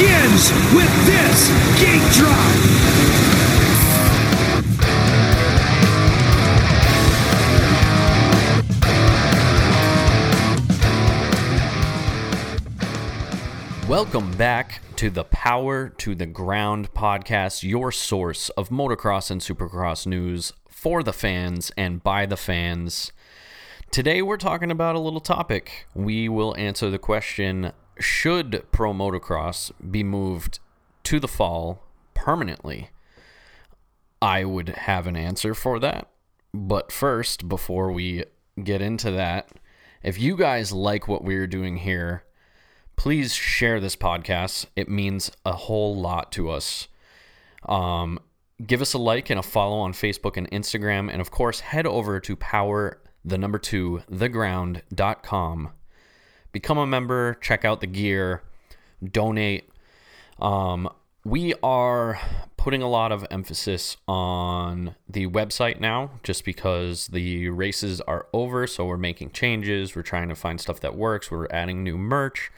begins with this gate drop. Welcome back to the Power to the Ground podcast, your source of motocross and supercross news for the fans and by the fans. Today we're talking about a little topic. We will answer the question, should pro motocross be moved to the fall permanently? I would have an answer for that. But first, before we get into that, if you guys like what we're doing here, please share this podcast. It means a whole lot to us. Give us a like and a follow on Facebook and Instagram. And of course, head over to power2theground.com. Become a member, check out the gear, donate. We are putting a lot of emphasis on the website now just because the races are over. So we're making changes. We're trying to find stuff that works. We're adding new merch.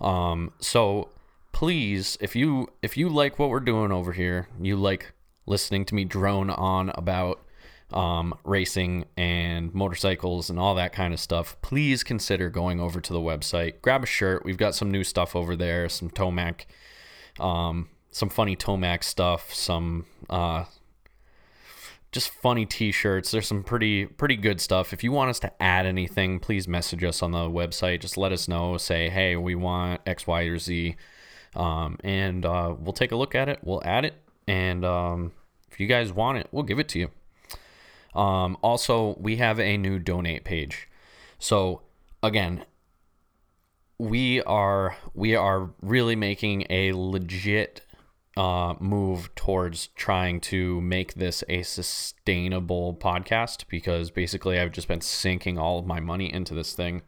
So please, if you like what we're doing over here, you like listening to me drone on about, racing and motorcycles and all that kind of stuff, please consider going over to the website, grab a shirt. We've got some new stuff over there, some Tomac, some funny Tomac stuff, some, just funny t-shirts. There's some pretty good stuff. If you want us to add anything, please message us on the website. Just let us know. Say, hey, we want X, Y, or Z. And we'll take a look at it. We'll add it. And if you guys want it, we'll give it to you. Also, we have a new donate page. So, again, we are really making a legit move towards trying to make this a sustainable podcast, because basically I've just been sinking all of my money into this thing.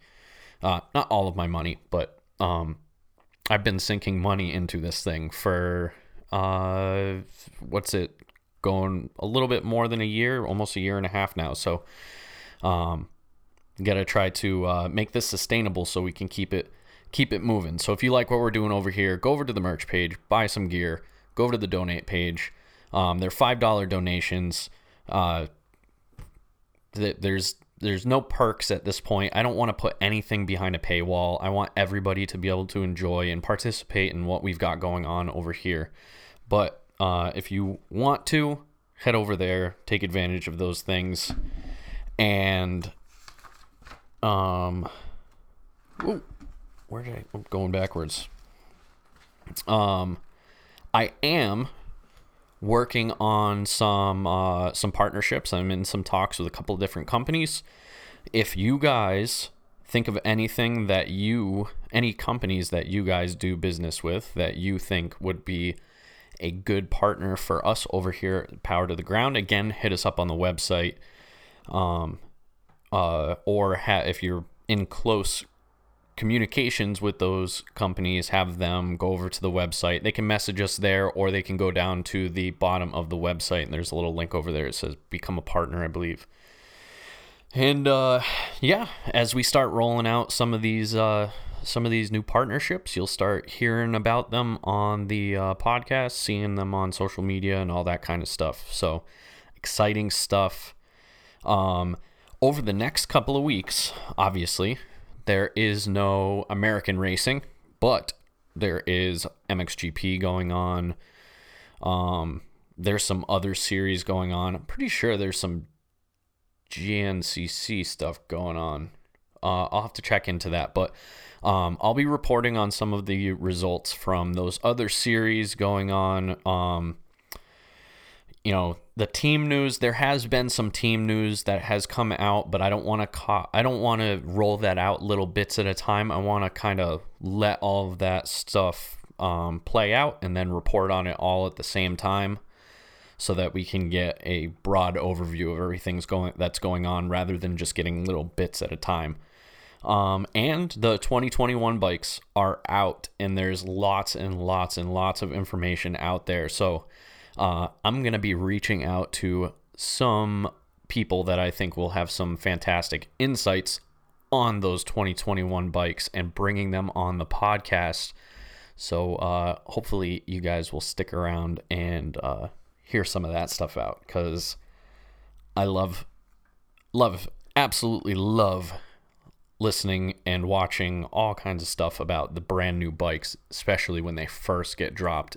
Not all of my money, but I've been sinking money into this thing for going a little bit more than a year, almost a year and a half now. So gotta try to make this sustainable so we can keep it moving. So if you like what we're doing over here, go over to the merch page, buy some gear. Go over to the donate page. They're $5 donations. There's no perks at this point. I don't want to put anything behind a paywall. I want everybody to be able to enjoy and participate in what we've got going on over here. But if you want to, head over there, take advantage of those things. And I'm going backwards. I am working on some partnerships. I'm in some talks with a couple of different companies. If you guys think of anything any companies that you guys do business with that you think would be a good partner for us over here at Power to the Ground, again, hit us up on the website. If you're in close communications with those companies, have them go over to the website. They can message us there, or they can go down to the bottom of the website and there's a little link over there. It says become a partner, I believe. And as we start rolling out some of these new partnerships, you'll start hearing about them on the podcast, seeing them on social media and all that kind of stuff. So exciting stuff. Over the next couple of weeks, obviously there is no American racing, but there is MXGP going on. There's some other series going on. I'm pretty sure there's some GNCC stuff going on. I'll have to check into that, but I'll be reporting on some of the results from those other series going on. The team news, there has been some team news that has come out, but I don't want to roll that out little bits at a time. I want to kind of let all of that stuff play out and then report on it all at the same time so that we can get a broad overview of everything's going on rather than just getting little bits at a time. And the 2021 bikes are out, and there's lots and lots and lots of information out there. So I'm going to be reaching out to some people that I think will have some fantastic insights on those 2021 bikes and bringing them on the podcast So hopefully you guys will stick around and hear some of that stuff out, because I absolutely love listening and watching all kinds of stuff about the brand new bikes, especially when they first get dropped,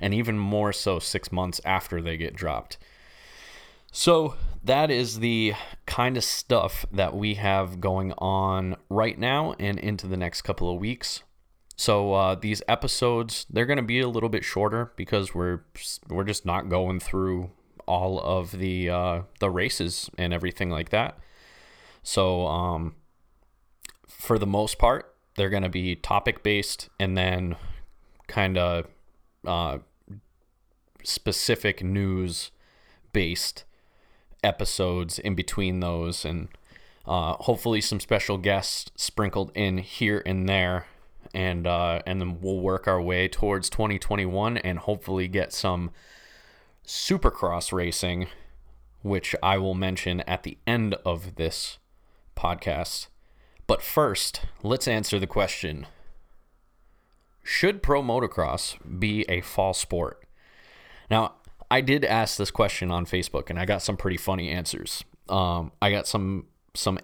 and even more so 6 months after they get dropped. So that is the kind of stuff that we have going on right now and into the next couple of weeks. So these episodes, they're going to be a little bit shorter because we're just not going through all of the races and everything like that. So for the most part, they're going to be topic-based and then kind of specific news-based episodes in between those, and hopefully some special guests sprinkled in here and there, and then we'll work our way towards 2021 and hopefully get some Supercross racing, which I will mention at the end of this podcast. But first, let's answer the question: should pro motocross be a fall sport? Now, I did ask this question on Facebook, and I got some pretty funny answers. I got some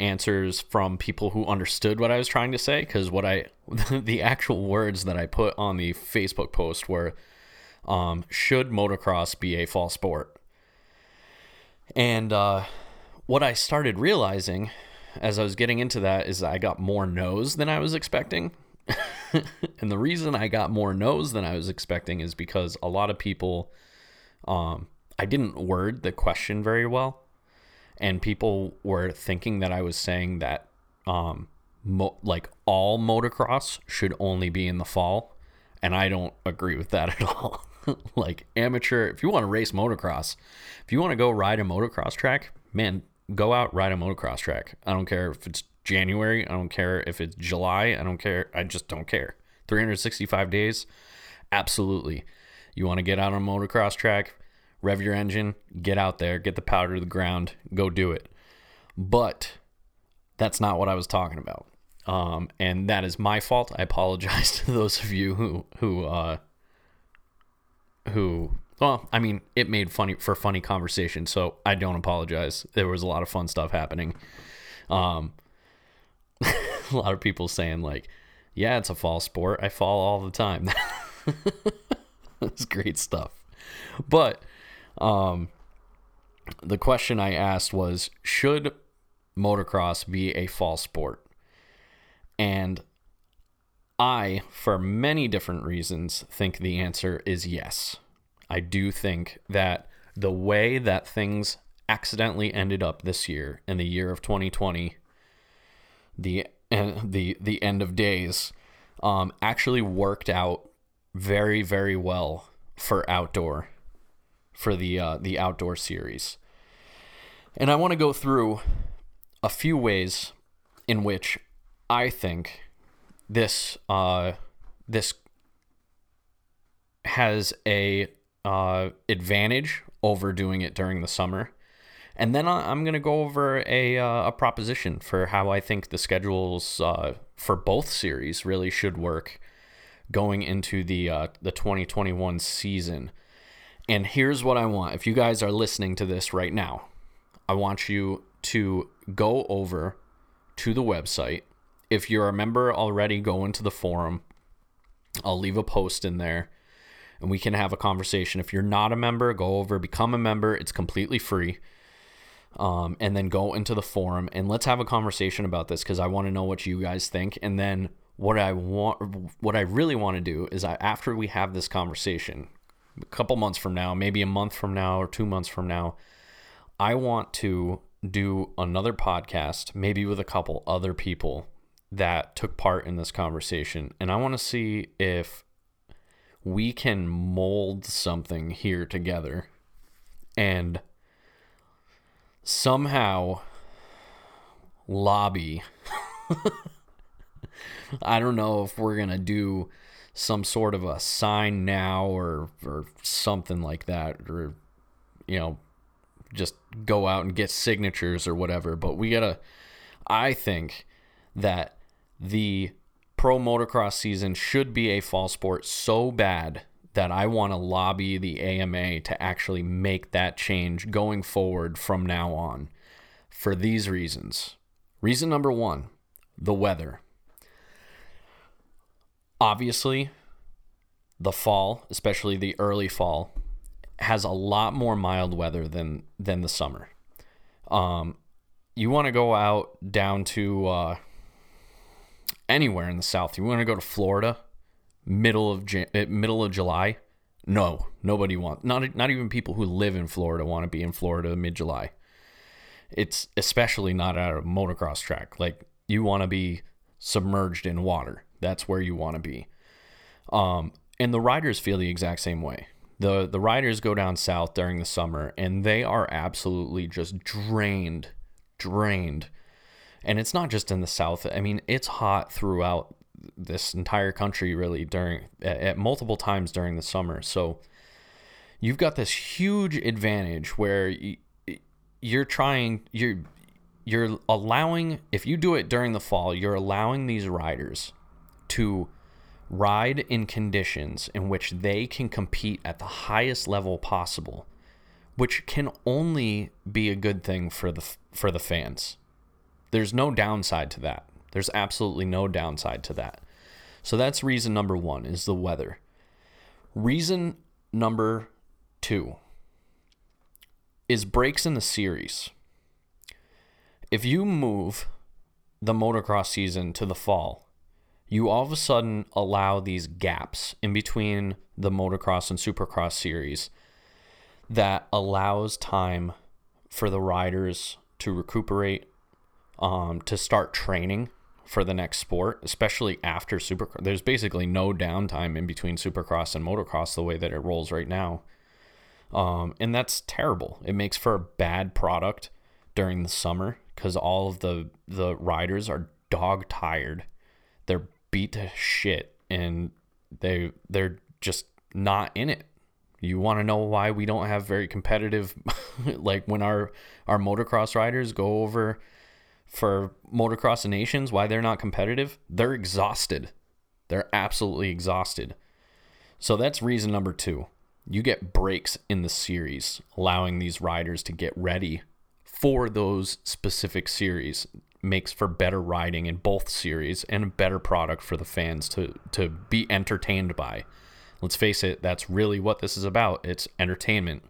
answers from people who understood what I was trying to say, because the actual words that I put on the Facebook post were, should motocross be a fall sport? And what I started realizing as I was getting into that is I got more no's than I was expecting. And the reason I got more no's than I was expecting is because a lot of people... I didn't word the question very well, and people were thinking that I was saying that, like all motocross should only be in the fall. And I don't agree with that at all. Like amateur, if you want to race motocross, if you want to go ride a motocross track, man, go out, ride a motocross track. I don't care if it's January. I don't care if it's July. I don't care. I just don't care. 365 days. Absolutely. You want to get out on a motocross track, rev your engine, get out there, get the powder to the ground, go do it. But that's not what I was talking about. And that is my fault. I apologize to those of you who it made funny conversation, so I don't apologize. There was a lot of fun stuff happening. A lot of people saying like, yeah, it's a fall sport. I fall all the time. It's great stuff. But the question I asked was, should motocross be a fall sport? And I, for many different reasons, think the answer is yes. I do think that the way that things accidentally ended up this year, in the year of 2020, the end of days, actually worked out very, very well for the outdoor series. And I want to go through a few ways in which I think this has a advantage over doing it during the summer. And then I'm going to go over a proposition for how I think the schedules for both series really should work going into the 2021 season. And here's what I want. If you guys are listening to this right now, I want you to go over to the website. If you're a member already, go into the forum. I'll leave a post in there and we can have a conversation. If you're not a member, go over, become a member. It's completely free. And then go into the forum and let's have a conversation about this, because I want to know what you guys think. And then what I really want to do is, after we have this conversation a couple months from now, maybe a month from now or 2 months from now, I want to do another podcast, maybe with a couple other people that took part in this conversation. And I want to see if we can mold something here together and somehow lobby... I don't know if we're going to do some sort of a sign now or something like that, or, you know, just go out and get signatures or whatever. But I think that the pro motocross season should be a fall sport so bad that I want to lobby the AMA to actually make that change going forward from now on for these reasons. Reason number one, the weather. Obviously, the fall, especially the early fall, has a lot more mild weather than the summer. You want to go out down to anywhere in the South. You want to go to Florida, middle of July? No, nobody wants. Not even people who live in Florida want to be in Florida mid-July. It's especially not at a motocross track. Like, you want to be submerged in water. That's where you want to be. And the riders feel the exact same way. The riders go down south during the summer, and they are absolutely just drained. And it's not just in the South. I mean, it's hot throughout this entire country, really, at multiple times during the summer. So you've got this huge advantage where you're allowing, if you do it during the fall, you're allowing these riders to ride in conditions in which they can compete at the highest level possible, which can only be a good thing for the fans. There's no downside to that. There's absolutely no downside to that. So that's reason number one, is the weather. Reason number two is breaks in the series. If you move the motocross season to the fall, you all of a sudden allow these gaps in between the motocross and supercross series that allows time for the riders to recuperate, to start training for the next sport, especially after supercross. There's basically no downtime in between supercross and motocross the way that it rolls right now. And that's terrible. It makes for a bad product during the summer because all of the riders are dog tired. They're beat to shit, and they're just not in it. You want to know why we don't have very competitive, like when our motocross riders go over for motocross nations, why they're not competitive? They're exhausted. They're absolutely exhausted. So that's reason number two. You get breaks in the series, allowing these riders to get ready for those specific series. Makes for better riding in both series and a better product for the fans to be entertained by. Let's face it, that's really what this is about. It's entertainment.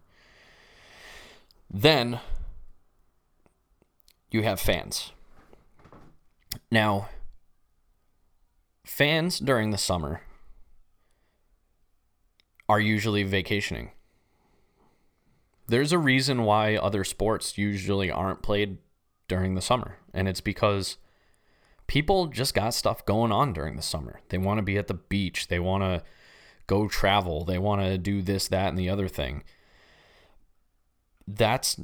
Then you have fans. Now, fans during the summer are usually vacationing. There's a reason why other sports usually aren't played during the summer. And it's because people just got stuff going on during the summer. They want to be at the beach. They want to go travel. They want to do this, that, and the other thing. That's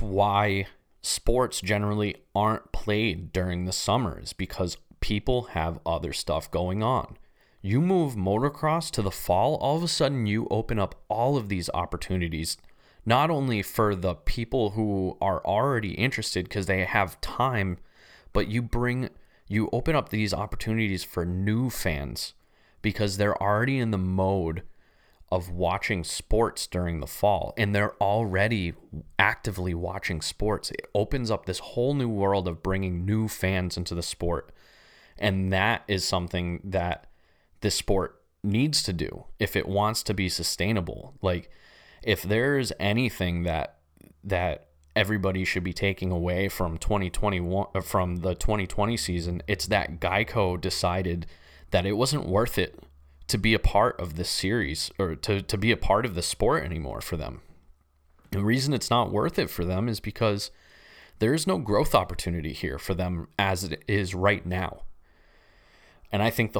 why sports generally aren't played during the summer, is because people have other stuff going on. You move motocross to the fall, all of a sudden you open up all of these opportunities, not only for the people who are already interested because they have time, but you open up these opportunities for new fans because they're already in the mode of watching sports during the fall, and they're already actively watching sports. It opens up this whole new world of bringing new fans into the sport, and that is something that this sport needs to do if it wants to be sustainable. Like, if there's anything that everybody should be taking away from 2021, from the 2020 season, it's that Geico decided that it wasn't worth it to be a part of this series or to be a part of the sport anymore for them. The reason it's not worth it for them is because there is no growth opportunity here for them as it is right now. And I think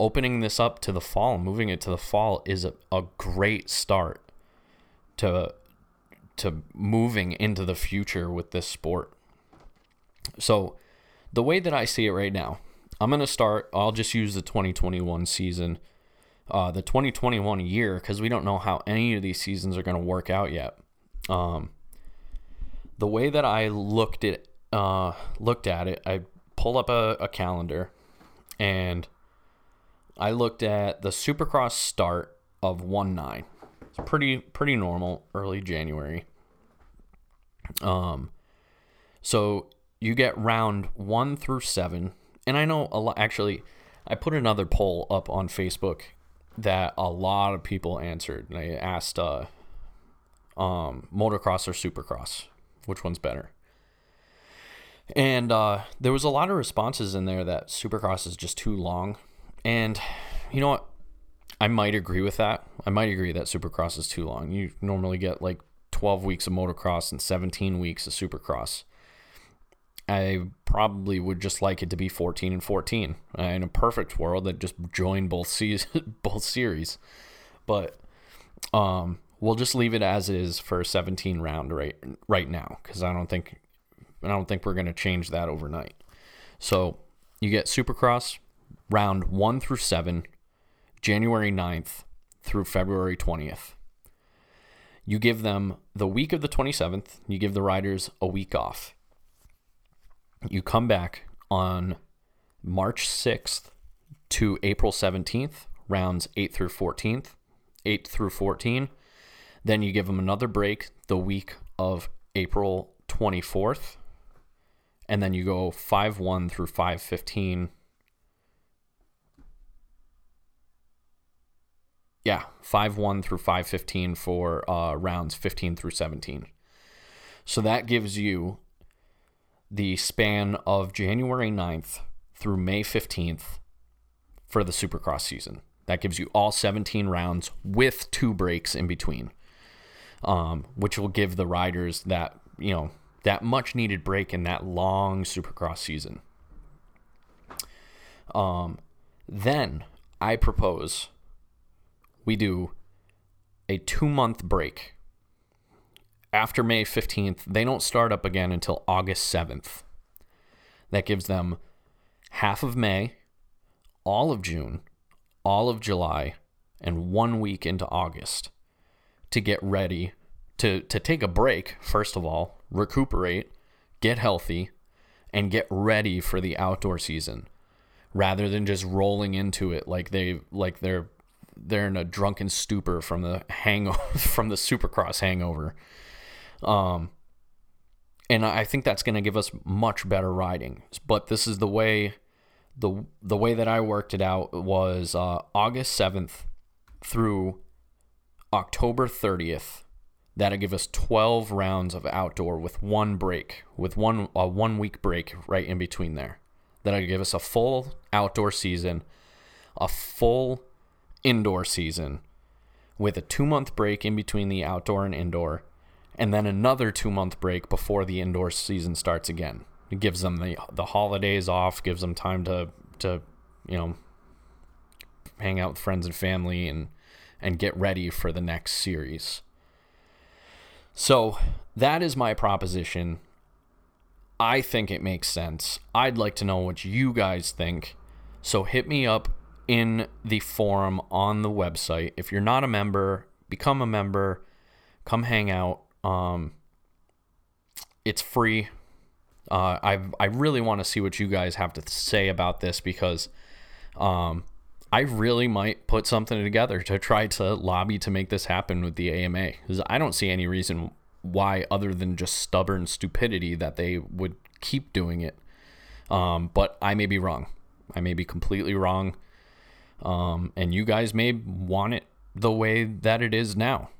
opening this up to the fall, moving it to the fall, is a great start to moving into the future with this sport. So the way that I see it right now, I'll just use the 2021 season, the 2021 year, because we don't know how any of these seasons are going to work out yet. The way that I looked at it, I pulled up a calendar. And I looked at the Supercross start of 1/9. It's pretty normal, early January. So you get round 1 through 7, and I know a lot. Actually, I put another poll up on Facebook that a lot of people answered, and I asked, motocross or supercross, which one's better? And there was a lot of responses in there that supercross is just too long. And you know what? I might agree with that. I might agree that supercross is too long. You normally get like 12 weeks of motocross and 17 weeks of supercross. I probably would just like it to be 14 and 14. In a perfect world, I'd just join both series. But we'll just leave it as is for a 17 round right now, because I don't think we're going to change that overnight. So you get Supercross round 1 through 7, January 9th through February 20th. You give them the week of the 27th, you give the riders a week off. You come back on March 6th to April 17th, rounds 8 through 14. Then you give them another break the week of April 24th. And then you go 5-1 through 5-15. Yeah, 5-1 through 5-15 for rounds 15 through 17. So that gives you the span of January 9th through May 15th for the Supercross season. That gives you all 17 rounds with 2 breaks in between, which will give the riders that, you know, that much needed break in that long Supercross season. Then I propose we do a 2-month break. After May 15th, they don't start up again until August 7th. That gives them half of May, all of June, all of July, and 1 week into August to get ready, to take a break, first of all, recuperate, get healthy, and get ready for the outdoor season, rather than just rolling into it like they're in a drunken stupor from the hangover, from the Supercross hangover. And I think that's going to give us much better riding. But this is the way, the way that I worked it out was August 7th through October 30th. That'll give us 12 rounds of outdoor with 1 break, with a 1 week break right in between there. That'll give us a full outdoor season, a full indoor season, with a 2-month break in between the outdoor and indoor, and then another 2-month break before the indoor season starts again. It gives them the holidays off, gives them time to you know, hang out with friends and family and get ready for the next series. So that is my proposition. I think it makes sense. I'd like to know what you guys think. So hit me up in the forum on the website. If you're not a member, become a member. Come hang out. It's free. I really want to see what you guys have to say about this, because I really might put something together to try to lobby to make this happen with the AMA, because I don't see any reason why, other than just stubborn stupidity, that they would keep doing it. But I may be wrong. I may be completely wrong. And you guys may want it the way that it is now.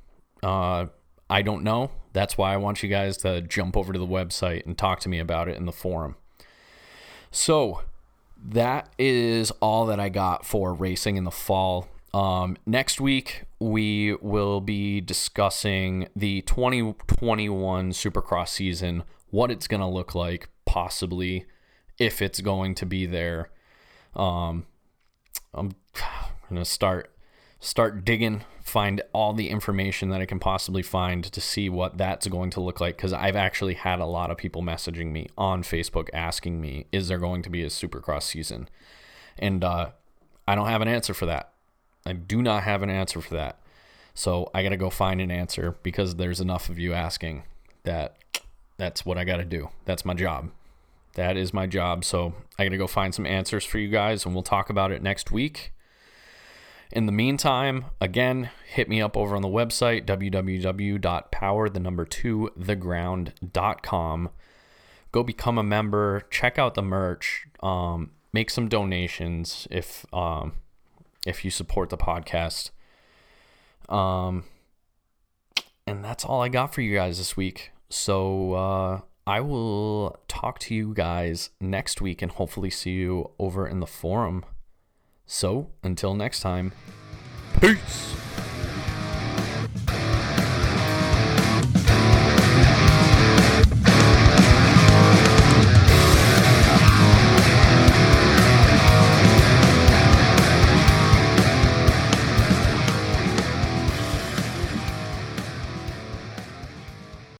I don't know. That's why I want you guys to jump over to the website and talk to me about it in the forum. So that is all that I got for racing in the fall. Next week, we will be discussing the 2021 Supercross season, what it's going to look like, possibly, if it's going to be there. I'm going to start digging, find all the information that I can possibly find to see what that's going to look like, because I've actually had a lot of people messaging me on Facebook asking me, is there going to be a Supercross season? And I don't have an answer for that. I do not have an answer for that. So I got to go find an answer, because there's enough of you asking that that's what I got to do. That's my job. That is my job. So I got to go find some answers for you guys, and we'll talk about it next week. In the meantime, again, hit me up over on the website, www.powertotheground.com. Go become a member. Check out the merch. Make some donations if you support the podcast. And that's all I got for you guys this week. So I will talk to you guys next week and hopefully see you over in the forum. So, until next time, peace!